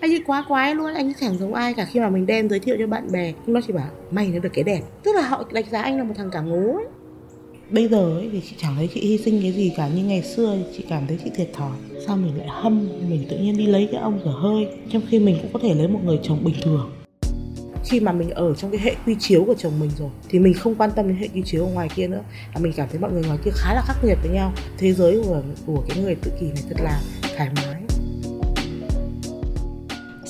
Anh ấy quá quái luôn, anh ấy chẳng giống ai cả. Khi mà mình đem giới thiệu cho bạn bè, nó chỉ bảo mày nó được cái đẹp. Tức là họ đánh giá anh là một thằng cả ngố ấy. Bây giờ ấy thì chị chẳng thấy chị hy sinh cái gì cả. Như ngày xưa chị cảm thấy chị thiệt thòi. Sao mình lại hâm, mình tự nhiên đi lấy cái ông dở hơi, trong khi mình cũng có thể lấy một người chồng bình thường. Khi mà mình ở trong cái hệ quy chiếu của chồng mình rồi thì mình không quan tâm đến hệ quy chiếu ở ngoài kia nữa. Mình cảm thấy mọi người ngoài kia khá là khắc nghiệt với nhau. Thế giới của cái người tự kỷ này thật là thoải mái.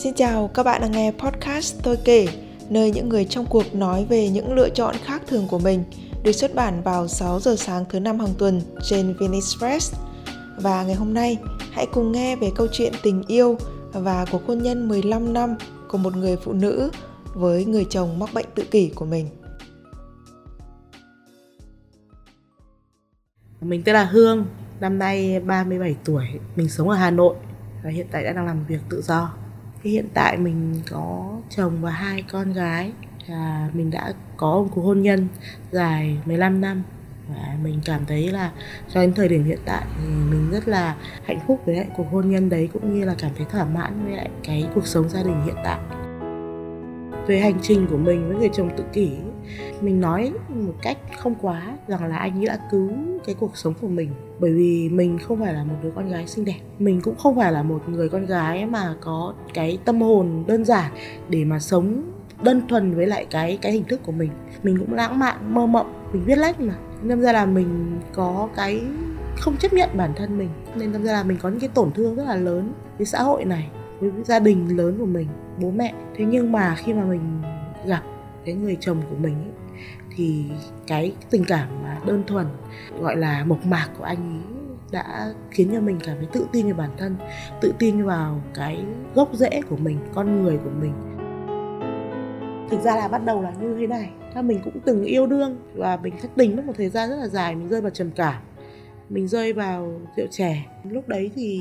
Xin chào các bạn đang nghe podcast Tôi Kể, nơi những người trong cuộc nói về những lựa chọn khác thường của mình, được xuất bản vào 6 giờ sáng thứ Năm hàng tuần trên VnExpress. Và ngày hôm nay, hãy cùng nghe về câu chuyện tình yêu và cuộc hôn nhân 15 năm của một người phụ nữ với người chồng mắc bệnh tự kỷ của mình. Mình tên là Hương, năm nay 37 tuổi, mình sống ở Hà Nội và hiện tại đang làm việc tự do. Hiện tại mình có chồng và 2 con gái. Và mình đã có một cuộc hôn nhân dài 15 năm. Và mình cảm thấy là cho đến thời điểm hiện tại thì mình rất là hạnh phúc với cuộc hôn nhân đấy, cũng như là cảm thấy thỏa mãn với lại cái cuộc sống gia đình hiện tại. Về hành trình của mình với người chồng tự kỷ, mình nói một cách không quá rằng là anh ấy đã cứu cái cuộc sống của mình. Bởi vì mình không phải là một đứa con gái xinh đẹp, mình cũng không phải là một người con gái mà có cái tâm hồn đơn giản để mà sống đơn thuần với lại cái hình thức của mình. Mình cũng lãng mạn, mơ mộng, mình viết lách mà. Nên ra là mình có cái không chấp nhận bản thân mình. Nên ra là mình có những cái tổn thương rất là lớn với xã hội này, với gia đình lớn của mình, bố mẹ. Thế nhưng mà khi mà mình gặp cái người chồng của mình ấy, thì cái tình cảm mà đơn thuần, gọi là mộc mạc của anh ấy đã khiến cho mình cảm thấy tự tin về bản thân, tự tin vào cái gốc rễ của mình, con người của mình. Thực ra là bắt đầu là như thế này, mình cũng từng yêu đương và mình thất tình mất một thời gian rất là dài. Mình rơi vào trầm cảm, mình rơi vào rượu chè. Lúc đấy thì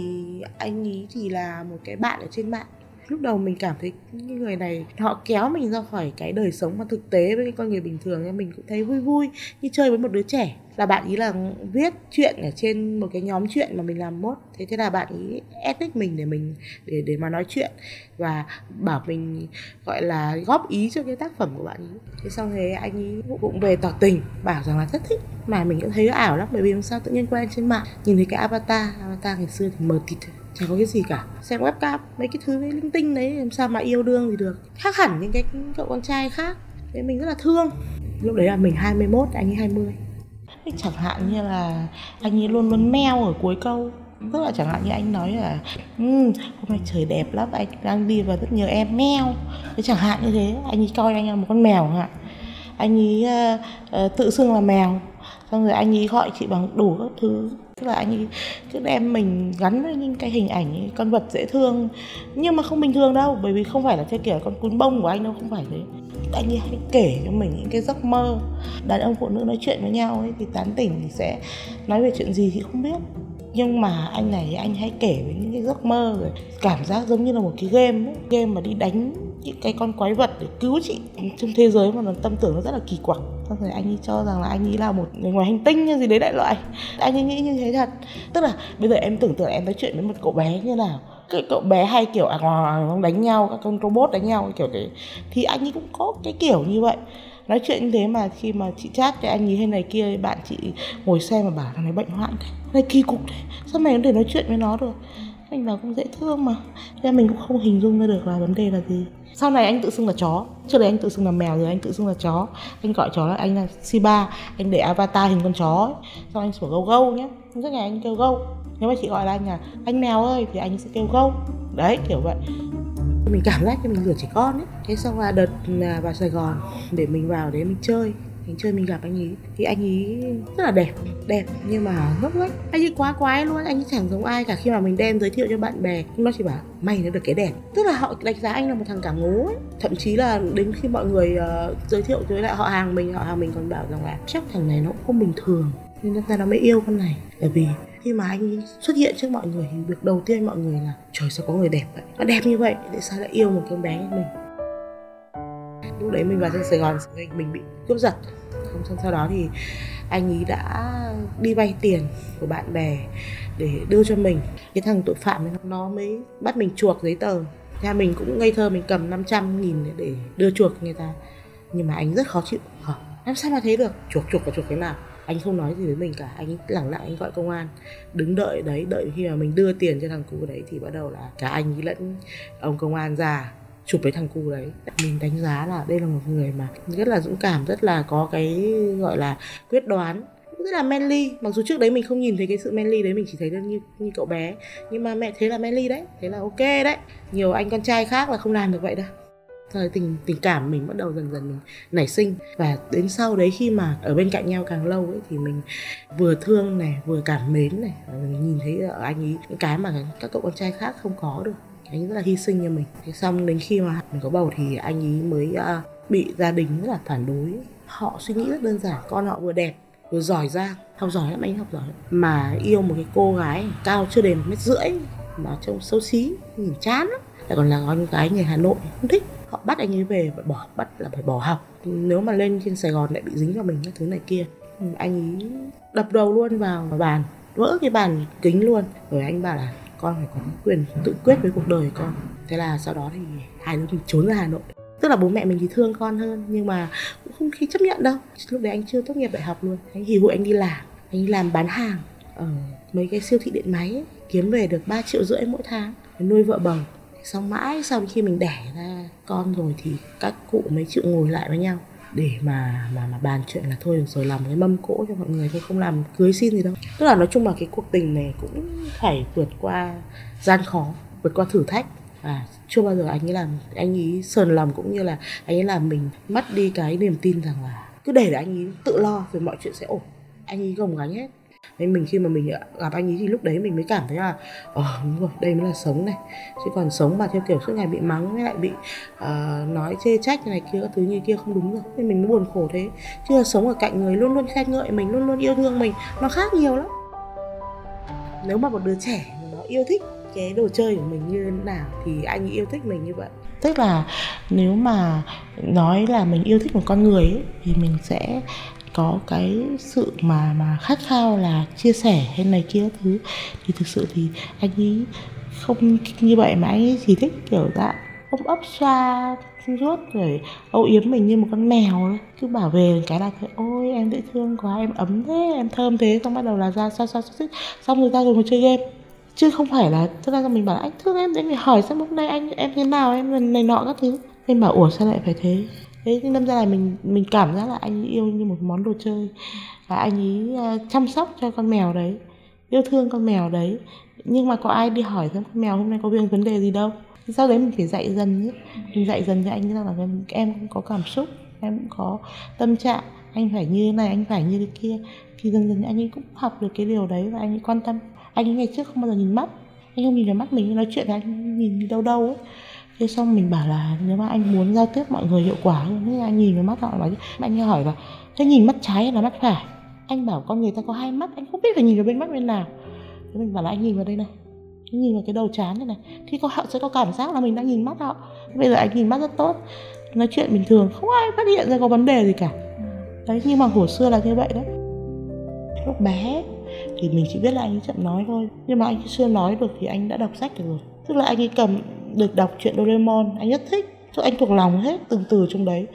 anh ấy thì là một cái bạn ở trên mạng. Lúc đầu mình cảm thấy những người này họ kéo mình ra khỏi cái đời sống mà thực tế với con người bình thường. Mình cũng thấy vui vui như chơi với một đứa trẻ. Là bạn ấy là viết chuyện ở trên một cái nhóm chuyện mà mình làm mốt. Thế là bạn ấy edit mình để mà nói chuyện và bảo mình gọi là góp ý cho cái tác phẩm của bạn ấy. Thế xong rồi anh ấy cũng về tỏ tình, bảo rằng là rất thích. Mà mình cũng thấy ảo lắm, bởi vì sao tự nhiên quen trên mạng nhìn thấy cái avatar ngày xưa thì mờ tịt, chẳng có cái gì cả. Xem webcam, mấy cái thứ linh tinh đấy làm sao mà yêu đương thì được. Khác hẳn những cái cậu con trai khác. Thế mình rất là thương. Lúc đấy là mình 21, anh ấy 20. Chẳng hạn như là anh ấy luôn luôn meo ở cuối câu. Tức là chẳng hạn như anh nói là hôm nay trời đẹp lắm, anh đang đi và rất nhớ em, meo. Thế chẳng hạn như thế, anh ấy coi anh là một con mèo hả? Anh ấy tự xưng là mèo. Xong rồi anh ấy gọi chị bằng đủ các thứ. Tức là anh ấy cứ đem mình gắn với những cái hình ảnh ấy, con vật dễ thương. Nhưng mà không bình thường đâu, bởi vì không phải là theo kiểu con cún bông của anh đâu, không phải thế. Anh ấy hay kể cho mình những cái giấc mơ. Đàn ông phụ nữ nói chuyện với nhau ấy, thì tán tỉnh thì sẽ nói về chuyện gì thì không biết. Nhưng mà anh này anh hay kể về những cái giấc mơ rồi. Cảm giác giống như là một cái game ấy. Game mà đi đánh những cái con quái vật để cứu chị. Trong thế giới mà tâm tưởng nó rất là kỳ quặc. Xong rồi anh ấy cho rằng là anh ấy là một người ngoài hành tinh hay gì đấy đại loại. Anh ấy nghĩ như thế thật. Tức là bây giờ em tưởng tượng em nói chuyện với một cậu bé như nào. Cái cậu bé hay kiểu đánh nhau, các con robot đánh nhau kiểu thế. Thì anh ấy cũng có cái kiểu như vậy. Nói chuyện như thế mà khi mà chị chat với anh ấy hay này kia, bạn chị ngồi xem mà bảo thằng này bệnh hoạn thế, này kỳ cục thế, sao mày có thể nói chuyện với nó được. Anh bảo cũng dễ thương mà. Thế mình cũng không hình dung ra được là vấn đề là gì. Sau này anh tự xưng là chó. Trước đấy anh tự xưng là mèo, rồi anh tự xưng là chó. Anh gọi chó là anh là Shiba. Anh để avatar hình con chó ấy. Xong anh sủa gâu gâu nhé. Rất ngày anh kêu gâu. Nếu mà chị gọi là anh là anh mèo ơi thì anh sẽ kêu gâu. Đấy kiểu vậy. Mình cảm giác như mình rửa trẻ con ấy. Thế xong là đợt vào Sài Gòn để mình vào đấy mình chơi. Mình chơi mình gặp anh ấy. Thì anh ấy rất là đẹp. Đẹp nhưng mà ngốc ấy. Anh ấy quá quái luôn. Anh ấy chẳng giống ai cả. Khi mà mình đem giới thiệu cho bạn bè, nó chỉ bảo mày nó được cái đẹp. Tức là họ đánh giá anh là một thằng cả ngố ấy. Thậm chí là đến khi mọi người giới thiệu với lại họ hàng mình còn bảo rằng là chắc thằng này nó cũng không bình thường, nên ta nó mới yêu con này. Bởi vì khi mà anh ấy xuất hiện trước mọi người thì việc đầu tiên mọi người là trời sao có người đẹp vậy. Nó đẹp như vậy, tại sao lại yêu một con bé như mình. Lúc đấy mình vào trong Sài Gòn, mình bị cướp giật. Xong sau đó thì anh ấy đã đi vay tiền của bạn bè để đưa cho mình. Cái thằng tội phạm nó mới bắt mình chuộc giấy tờ. Cha mình cũng ngây thơ, mình cầm 500.000 để đưa chuộc người ta. Nhưng mà anh rất khó chịu. Làm sao mà thế được? Chuộc cái nào? Anh không nói gì với mình cả, anh lẳng lặng anh gọi công an. Đứng đợi đấy, đợi khi mà mình đưa tiền cho thằng cu đấy thì bắt đầu là cả anh lẫn ông công an ra chụp với thằng cu đấy. Mình đánh giá là đây là một người mà rất là dũng cảm, rất là có cái gọi là quyết đoán, rất là manly. Mặc dù trước đấy mình không nhìn thấy cái sự manly đấy, mình chỉ thấy như cậu bé. Nhưng mà mẹ thấy là manly đấy, thế là ok đấy. Nhiều anh con trai khác là không làm được vậy đâu. Thời tình cảm mình bắt đầu dần mình nảy sinh. Và đến sau đấy khi mà ở bên cạnh nhau càng lâu ấy, thì mình vừa thương này, vừa cảm mến này. Mình nhìn thấy ở anh ấy những cái mà các cậu con trai khác không có được. Anh ấy rất là hy sinh cho mình. Thế xong đến khi mà mình có bầu thì anh ấy mới bị gia đình rất là phản đối. Họ suy nghĩ rất đơn giản, con họ vừa đẹp, vừa giỏi giang, học giỏi lắm, anh ấy học giỏi lắm. Mà yêu một cái cô gái cao chưa đến 1m50, mà trông xấu xí, nhìn chán lắm. Lại còn là con gái người Hà Nội, không thích. Họ bắt anh ấy về và bắt là phải bỏ học. Nếu mà lên trên Sài Gòn lại bị dính vào mình các thứ này kia. Anh ấy đập đầu luôn vào bàn, vỡ cái bàn kính luôn. Rồi anh bảo là con phải có quyền tự quyết với cuộc đời của con. Thế là sau đó thì hai đứa mình trốn ra Hà Nội. Tức là bố mẹ mình thì thương con hơn, nhưng mà cũng không khi chấp nhận đâu. Lúc đấy anh chưa tốt nghiệp đại học luôn. Anh hì hụi anh đi làm. Anh làm bán hàng ở mấy cái siêu thị điện máy ấy, kiếm về được 3,5 triệu mỗi tháng, nuôi vợ bầu. Xong mãi sau khi mình đẻ ra con rồi thì các cụ mới chịu ngồi lại với nhau để mà bàn chuyện là thôi được rồi, làm cái mâm cỗ cho mọi người thôi, không làm cưới xin gì đâu. Tức là nói chung là cái cuộc tình này cũng phải vượt qua gian khó, vượt qua thử thách. Và chưa bao giờ anh ấy sờn lòng, cũng như là anh ấy làm mình mất đi cái niềm tin rằng là cứ để anh ấy tự lo rồi mọi chuyện sẽ ổn. Anh ấy gồng gánh hết. Nên mình khi mà mình gặp anh ấy thì lúc đấy mình mới cảm thấy là đúng rồi, đây mới là sống này. Chứ còn sống mà theo kiểu suốt ngày bị mắng với lại bị nói chê trách này kia các thứ như kia không đúng rồi. Nên mình mới buồn khổ thế. Chứ là sống ở cạnh người luôn luôn khen ngợi mình, luôn luôn yêu thương mình, nó khác nhiều lắm. Nếu mà một đứa trẻ nó yêu thích cái đồ chơi của mình như thế nào thì anh ấy yêu thích mình như vậy. Tức là nếu mà nói là mình yêu thích một con người ấy, thì mình sẽ có cái sự mà khát khao là chia sẻ hay này kia thứ. Thì thực sự thì anh ấy không như vậy, mà anh ấy chỉ thích kiểu dạng ôm ấp xoa rốt rồi âu yếm mình như một con mèo thôi. Cứ bảo về cái là thấy ôi em dễ thương quá, em ấm thế, em thơm thế, xong bắt đầu là ra xoa xong rồi ta rồi mới chơi game. Chứ không phải là tức là mình bảo là anh thương em, để hỏi xem hôm nay anh em thế nào, em này nọ các thứ. Mình bảo ủa sao lại phải thế. Thế nên ra là mình cảm giác là anh ấy yêu như một món đồ chơi. Và anh ấy chăm sóc cho con mèo đấy, yêu thương con mèo đấy. Nhưng mà có ai đi hỏi xem con mèo hôm nay có vấn đề gì đâu. Sau đấy mình phải dạy dần ấy. Mình dạy dần cho anh ấy rằng là em cũng có cảm xúc, em cũng có tâm trạng, anh phải như thế này, anh phải như thế kia. Thì dần dần anh ấy cũng học được cái điều đấy và anh ấy quan tâm. Anh ấy ngày trước không bao giờ nhìn mắt, anh không nhìn vào mắt mình, nói chuyện là anh nhìn đâu đâu ấy. Thế xong mình bảo là nếu mà anh muốn giao tiếp mọi người hiệu quả hơn, thế anh nhìn vào mắt họ nói. Anh ấy hỏi là thế nhìn mắt trái hay là mắt phải? Anh bảo con người ta có hai mắt, anh không biết phải nhìn vào bên mắt bên nào. Thế mình bảo là anh nhìn vào đây này, anh nhìn vào cái đầu trán này này, thì họ sẽ có cảm giác là mình đang nhìn mắt họ. Bây giờ anh nhìn mắt rất tốt, nói chuyện bình thường, không ai phát hiện ra có vấn đề gì cả. Đấy, nhưng mà hồi xưa là như vậy đấy. Lúc bé thì mình chỉ biết là anh ấy chậm nói thôi, nhưng mà anh ấy chưa nói được thì anh đã đọc sách được rồi. Tức là anh ấy cầm được đọc truyện Doraemon, anh rất thích, tức anh thuộc lòng hết từng từ trong đấy.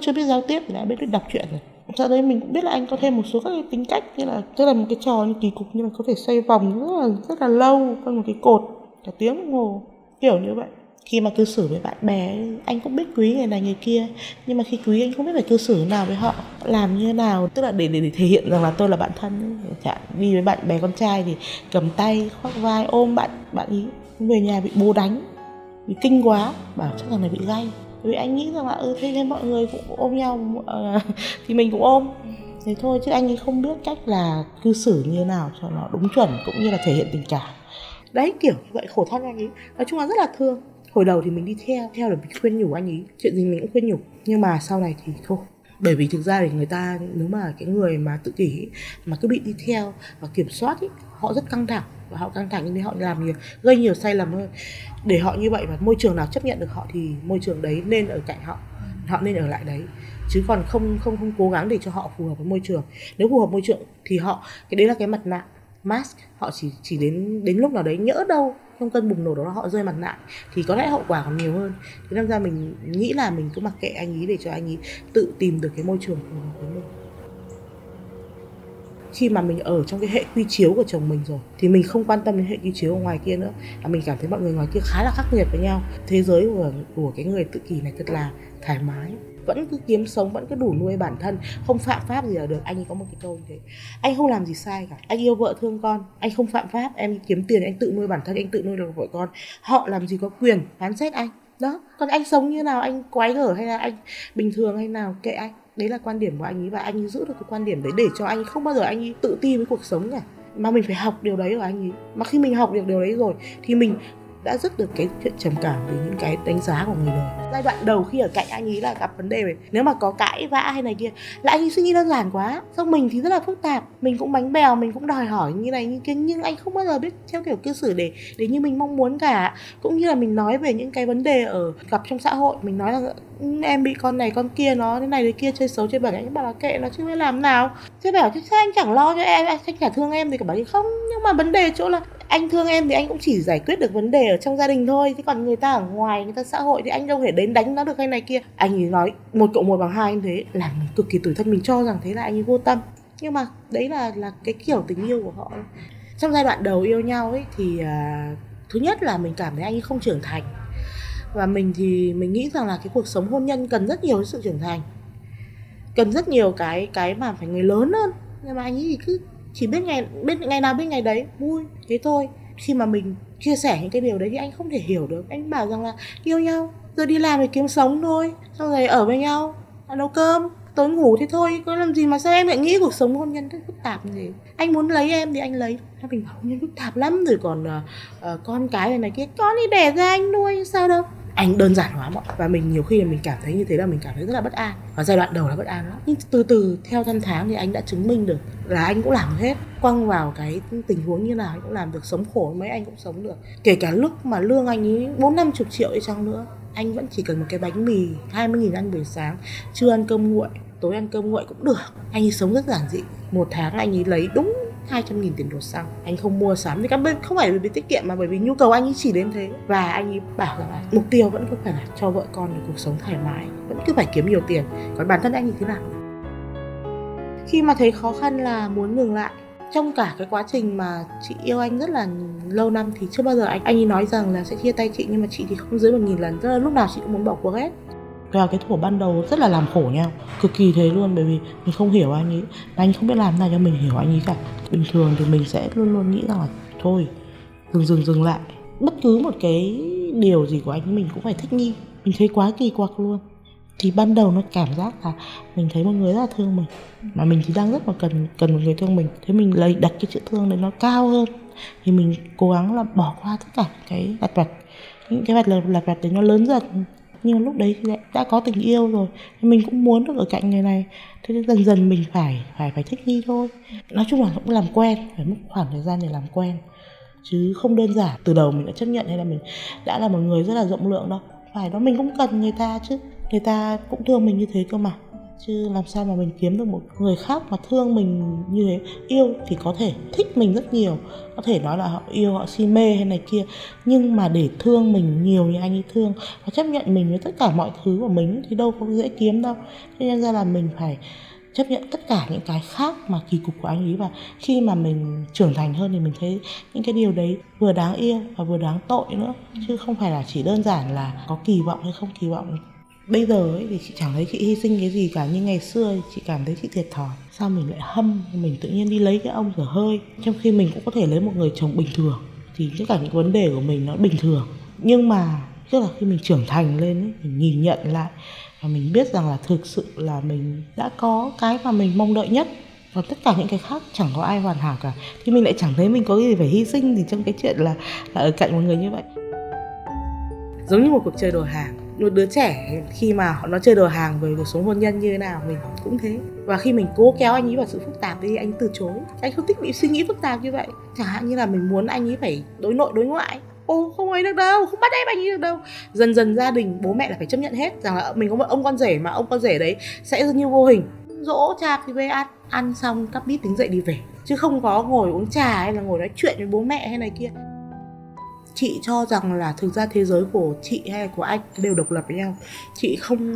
Chưa biết giao tiếp thì đã biết đọc truyện rồi. Sau đấy mình cũng biết là anh có thêm một số các cái tính cách như là tức là một cái trò như kỳ cục, nhưng mà có thể xoay vòng rất là lâu quanh một cái cột cả tiếng đồng hồ, kiểu như vậy. Khi mà cư xử với bạn bè anh cũng biết quý người này người kia, nhưng mà khi quý anh không biết phải cư xử nào với họ, làm như nào, tức là để thể hiện rằng là tôi là bạn thân. Đi với bạn bè con trai thì cầm tay khoác vai ôm bạn ý, về nhà bị bố đánh vì kinh quá, bảo chắc là này bị gay, vì anh nghĩ rằng là thế mọi người cũng ôm nhau thì mình cũng ôm thế thôi. Chứ anh ấy không biết cách là cư xử như nào cho nó đúng chuẩn, cũng như là thể hiện tình cảm đấy, kiểu như vậy. Khổ thân anh ấy, nói chung là rất là thương. Hồi đầu thì mình đi theo là mình khuyên nhủ anh ấy, chuyện gì mình cũng khuyên nhủ. Nhưng mà sau này thì thôi, bởi vì thực ra thì người ta, nếu mà cái người mà tự kỷ ý, mà cứ bị đi theo và kiểm soát ý, họ rất căng thẳng. Và họ căng thẳng nên họ làm nhiều, gây nhiều sai lầm hơn. Để họ như vậy và môi trường nào chấp nhận được họ thì môi trường đấy nên ở cạnh họ, họ nên ở lại đấy. Chứ còn không cố gắng để cho họ phù hợp với môi trường. Nếu phù hợp môi trường thì họ, cái đấy là cái mặt nạ mask, họ chỉ đến lúc nào đấy nhỡ đâu không cân bùng nổ đó họ rơi mặt nạ thì có lẽ hậu quả còn nhiều hơn. Thế nên ra mình nghĩ là mình cứ mặc kệ anh ấy để cho anh ấy tự tìm được cái môi trường của mình. Khi mà mình ở trong cái hệ quy chiếu của chồng mình rồi thì mình không quan tâm đến hệ quy chiếu ngoài kia nữa. Mình cảm thấy mọi người ngoài kia khá là khắc nghiệt với nhau. Thế giới của cái người tự kỷ này thật là thoải mái, vẫn cứ kiếm sống, vẫn cứ đủ nuôi bản thân, không phạm pháp gì là được. Anh ấy có một cái câu như thế: anh không làm gì sai cả, anh yêu vợ thương con, anh không phạm pháp, em kiếm tiền, anh tự nuôi bản thân, anh tự nuôi được vợ con, họ làm gì có quyền phán xét anh đó. Còn anh sống như nào, anh quái gở hay là anh bình thường hay nào, kệ anh. Đấy là quan điểm của anh ấy và anh ấy giữ được cái quan điểm đấy để cho anh ấy không bao giờ anh ấy tự ti với cuộc sống cả. Mà mình phải học điều đấy của anh ấy. Mà khi mình học được điều đấy rồi thì mình đã dứt được cái chuyện trầm cảm về những cái đánh giá của người đời. Giai đoạn đầu khi ở cạnh anh ấy là gặp vấn đề về nếu mà có cãi vã hay này kia là anh ấy suy nghĩ đơn giản quá, xong mình thì rất là phức tạp, mình cũng bánh bèo, mình cũng đòi hỏi như này như kia, nhưng anh không bao giờ biết theo kiểu cư xử để như mình mong muốn cả. Cũng như là mình nói về những cái vấn đề ở gặp trong xã hội, mình nói là em bị con này con kia nó thế này thế kia, chơi xấu chơi bẩn, anh bảo là kệ nó chứ biết làm nào. Thế bảo chứ sao anh chẳng lo cho em, anh chả thương em thì cả, bảo thì không, nhưng mà vấn đề chỗ là anh thương em thì anh cũng chỉ giải quyết được vấn đề ở trong gia đình thôi, chứ còn người ta ở ngoài, người ta xã hội thì anh đâu thể đến đánh nó được hay này kia. Anh ấy nói 1+1=2 như thế làm mình cực kỳ tủi thân, mình cho rằng thế là anh ấy vô tâm. Nhưng mà đấy là cái kiểu tình yêu của họ. Trong giai đoạn đầu yêu nhau ấy thì thứ nhất là mình cảm thấy anh ấy không trưởng thành, và mình thì mình nghĩ rằng là cái cuộc sống hôn nhân cần rất nhiều sự trưởng thành, cần rất nhiều cái mà phải người lớn hơn. Nhưng mà anh ấy thì cứ chỉ biết ngày nào biết ngày đấy, vui thế thôi. Khi mà mình chia sẻ những cái điều đấy thì anh không thể hiểu được. Anh bảo rằng là yêu nhau rồi đi làm để kiếm sống thôi, xong rồi ở với nhau, nấu cơm, tối ngủ thế thôi, có làm gì mà sao em lại nghĩ cuộc sống hôn nhân rất phức tạp gì. Anh muốn lấy em thì anh lấy. Mình bảo hôn nhân phức tạp lắm rồi, còn con cái này kia, con đi đẻ ra anh nuôi sao đâu. Anh đơn giản hóa mọi. Và mình nhiều khi là mình cảm thấy như thế là mình cảm thấy rất là bất an. Và giai đoạn đầu là bất an lắm, nhưng từ từ theo năm tháng thì anh đã chứng minh được là anh cũng làm hết, quăng vào cái tình huống như nào anh cũng làm được, sống khổ mấy anh cũng sống được. Kể cả lúc mà lương anh ấy 40-50 triệu đi chăng nữa, anh vẫn chỉ cần một cái bánh mì 20.000 ăn buổi sáng, trưa ăn cơm nguội, tối ăn cơm nguội cũng được. Anh ấy sống rất giản dị. Một tháng anh ấy lấy đúng 200.000 tiền đồ xăng. Anh không mua sắm thì các bên không phải vì tiết kiệm mà bởi vì nhu cầu anh ấy chỉ đến thế. Và anh ấy bảo rằng là mục tiêu vẫn cứ phải là cho vợ con được cuộc sống thoải mái, vẫn cứ phải kiếm nhiều tiền. Còn bản thân anh ấy thế nào? Khi mà thấy khó khăn là muốn ngừng lại. Trong cả cái quá trình mà chị yêu anh rất là lâu năm thì chưa bao giờ anh ấy nói rằng là sẽ chia tay chị, nhưng mà chị thì không dưới 1.000 lần, tức là lúc nào chị cũng muốn bỏ cuộc hết. Và cái thuở ban đầu rất là làm khổ nhau, cực kỳ thế luôn, bởi vì mình không hiểu anh ấy, anh không biết làm nào cho mình hiểu anh ấy cả. Bình thường thì mình sẽ luôn luôn nghĩ rằng là thôi, dừng lại. Bất cứ một cái điều gì của anh mình cũng phải thích nghi. Mình thấy quá kỳ quặc luôn. Thì ban đầu nó cảm giác là mình thấy một người rất là thương mình, mà mình thì đang rất là cần một người thương mình. Thế mình lấy đặt cái chữ thương đấy nó cao hơn, thì mình cố gắng là bỏ qua tất cả cái lặt vặt. Những cái lặt vặt đấy nó lớn dần. Nhưng lúc đấy thì đã có tình yêu rồi, mình cũng muốn được ở cạnh người này. Thế nên dần mình phải thích nghi thôi. Nói chung là cũng làm quen, phải mất khoảng thời gian để làm quen, chứ không đơn giản từ đầu mình đã chấp nhận hay là mình đã là một người rất là rộng lượng đâu. Phải đó, mình cũng cần người ta chứ, người ta cũng thương mình như thế cơ mà. Chứ làm sao mà mình kiếm được một người khác mà thương mình như thế. Yêu thì có thể thích mình rất nhiều, có thể nói là họ yêu, họ si mê hay này kia, nhưng mà để thương mình nhiều như anh ấy thương, và chấp nhận mình với tất cả mọi thứ của mình thì đâu có dễ kiếm đâu. Thế nên ra là mình phải chấp nhận tất cả những cái khác mà kỳ cục của anh ấy. Và khi mà mình trưởng thành hơn thì mình thấy những cái điều đấy vừa đáng yêu và vừa đáng tội nữa, chứ không phải là chỉ đơn giản là có kỳ vọng hay không kỳ vọng. Bây giờ ấy thì chị chẳng thấy chị hy sinh cái gì cả, nhưng ngày xưa thì chị cảm thấy chị thiệt thòi. Sao mình lại hâm, mình tự nhiên đi lấy cái ông dở hơi, trong khi mình cũng có thể lấy một người chồng bình thường. Thì tất cả những vấn đề của mình nó bình thường. Nhưng mà tức là khi mình trưởng thành lên ấy, mình nhìn nhận lại và mình biết rằng là thực sự là mình đã có cái mà mình mong đợi nhất. Còn tất cả những cái khác chẳng có ai hoàn hảo cả, thì mình lại chẳng thấy mình có cái gì phải hy sinh gì trong cái chuyện là ở cạnh một người như vậy. Giống như một cuộc chơi đồ hàng, một đứa trẻ khi mà nó chơi đồ hàng về cuộc sống hôn nhân như thế nào mình cũng thế. Và khi mình cố kéo anh ấy vào sự phức tạp thì anh từ chối, anh không thích bị suy nghĩ phức tạp như vậy. Chẳng hạn như là mình muốn anh ấy phải đối nội đối ngoại, không ấy được đâu, không bắt ép anh ấy được đâu. Dần gia đình bố mẹ là phải chấp nhận hết rằng là mình có một ông con rể, mà ông con rể đấy sẽ như vô hình, dỗ chạp thì về ăn xong cắp bít tính dậy đi về. chứ không có ngồi uống trà hay là ngồi nói chuyện với bố mẹ hay này kia. Chị cho rằng là thực ra thế giới của chị hay của anh đều độc lập với nhau.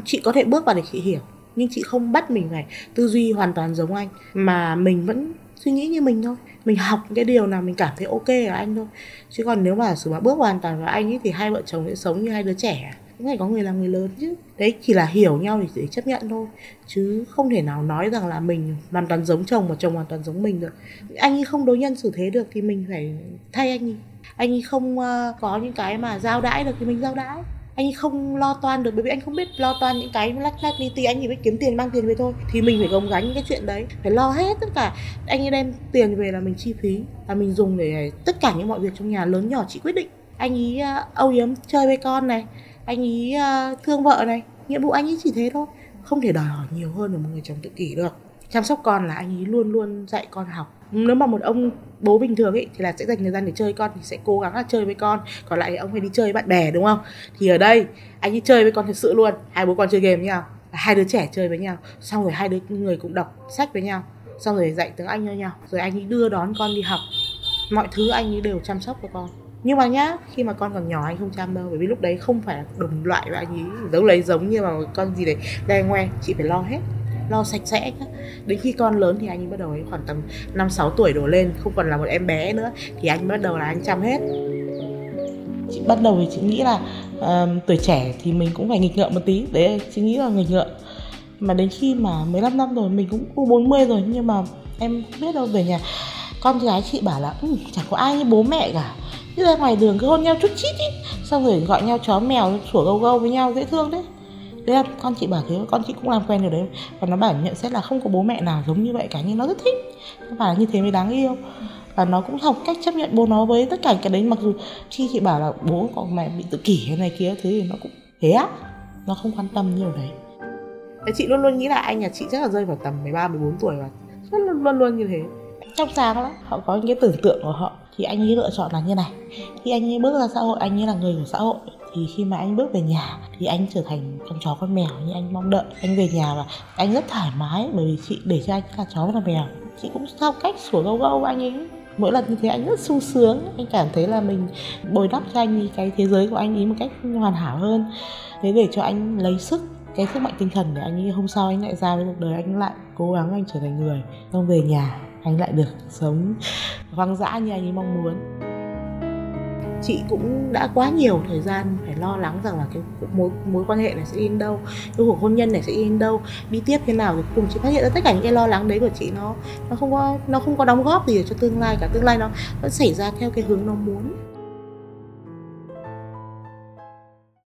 Chị có thể bước vào để chị hiểu, nhưng chị không bắt mình phải tư duy hoàn toàn giống anh, mà mình vẫn suy nghĩ như mình thôi. Mình học cái điều nào mình cảm thấy ok ở anh thôi. Chứ còn nếu mà bước hoàn toàn vào anh ấy thì hai vợ chồng sẽ sống như hai đứa trẻ. Cũng phải có người làm người lớn chứ. Đấy chỉ là hiểu nhau để chấp nhận thôi. Chứ không thể nào nói rằng là mình hoàn toàn giống chồng mà chồng hoàn toàn giống mình được. Anh ấy không đối nhân xử thế được thì mình phải thay anh ấy. Anh ấy không có những cái mà giao đãi được thì mình giao đãi. Anh ấy không lo toan được bởi vì anh không biết lo toan những cái lách li ti. Anh chỉ biết kiếm tiền mang tiền về thôi. Thì mình phải gồng gánh những cái chuyện đấy, phải lo hết tất cả. Anh ấy đem tiền về là mình chi phí, là mình dùng để tất cả những mọi việc trong nhà lớn nhỏ chị quyết định. Anh ấy âu yếm chơi với con này, anh ấy thương vợ này, nhiệm vụ anh ấy chỉ thế thôi. Không thể đòi hỏi nhiều hơn ở một người chồng tự kỷ được. Chăm sóc con là anh ấy luôn luôn dạy con học. Nếu mà một ông bố bình thường ấy thì là sẽ dành thời gian để chơi con, thì sẽ cố gắng là chơi với con, còn lại ông hay đi chơi với bạn bè đúng không? Thì ở đây anh ấy chơi với con thật sự luôn. Hai bố con chơi game với nhau, hai đứa trẻ chơi với nhau, xong rồi hai đứa người cũng đọc sách với nhau, xong rồi dạy tiếng Anh cho nhau, rồi anh ấy đưa đón con đi học. Mọi thứ anh ấy đều chăm sóc cho con. Nhưng mà nhá, khi mà con còn nhỏ anh không chăm đâu, bởi vì lúc đấy không phải đồng loại với anh ấy, giống lấy giống như mà con gì đấy đe ngoe. Chị phải lo hết, lo sạch sẽ nhá. Đến khi con lớn thì anh ấy bắt đầu khoảng tầm 5-6 tuổi đổ lên, không còn là một em bé nữa, thì anh bắt đầu là anh chăm hết. Chị bắt đầu thì chị nghĩ là tuổi trẻ thì mình cũng phải nghịch ngợm một tí. Đấy, chị nghĩ là nghịch ngợm. Mà đến khi mà 15 năm rồi, mình cũng U40 rồi, nhưng mà em không biết đâu, về nhà con gái chị bảo là chả có ai như bố mẹ cả. Chứ ra ngoài đường cứ hôn nhau chút chít ý, xong rồi gọi nhau chó mèo, sủa gâu gâu với nhau, dễ thương đấy. Đấy là con chị bảo thế, con chị cũng làm quen điều đấy. Và nó bảo nhận xét là không có bố mẹ nào giống như vậy cả, nhưng nó rất thích. Nó bảo là như thế mới đáng yêu. Và nó cũng học cách chấp nhận bố nó với tất cả cái đấy. Mặc dù chị bảo là bố con mẹ bị tự kỷ hay này kia, thế thì nó cũng thế á, nó không quan tâm nhiều đấy. Chị luôn luôn nghĩ là anh nhà chị chắc là rơi vào tầm 13-14 tuổi mà. Rất luôn như thế. Trong sáng lắm, họ có những cái tưởng tượng của họ. Thì anh ấy lựa chọn là như này, khi anh ấy bước ra xã hội, anh ấy là người của xã hội. Thì khi mà anh bước về nhà thì anh trở thành con chó con mèo như anh mong đợi. Anh về nhà và anh rất thoải mái, bởi vì chị để cho anh là chó và mèo. Chị cũng học cách sủa gâu gâu với anh ấy. Mỗi lần như thế anh rất sung sướng. Anh cảm thấy là mình bồi đắp cho anh ấy cái thế giới của anh ấy một cách hoàn hảo hơn. Thế để cho anh lấy sức, cái sức mạnh tinh thần để anh ấy hôm sau anh lại ra với cuộc đời, anh lại cố gắng, anh trở thành người. Xong về nhà anh lại được sống hoang dã như anh ấy mong muốn. Chị cũng đã quá nhiều thời gian phải lo lắng rằng là cái mối quan hệ này sẽ đi đến đâu, cái cuộc hôn nhân này sẽ đi đến đâu, đi tiếp thế nào. Thì cùng chị phát hiện ra tất cả những cái lo lắng đấy của chị nó không có đóng góp gì cho tương lai cả. Tương lai nó vẫn xảy ra theo cái hướng nó muốn.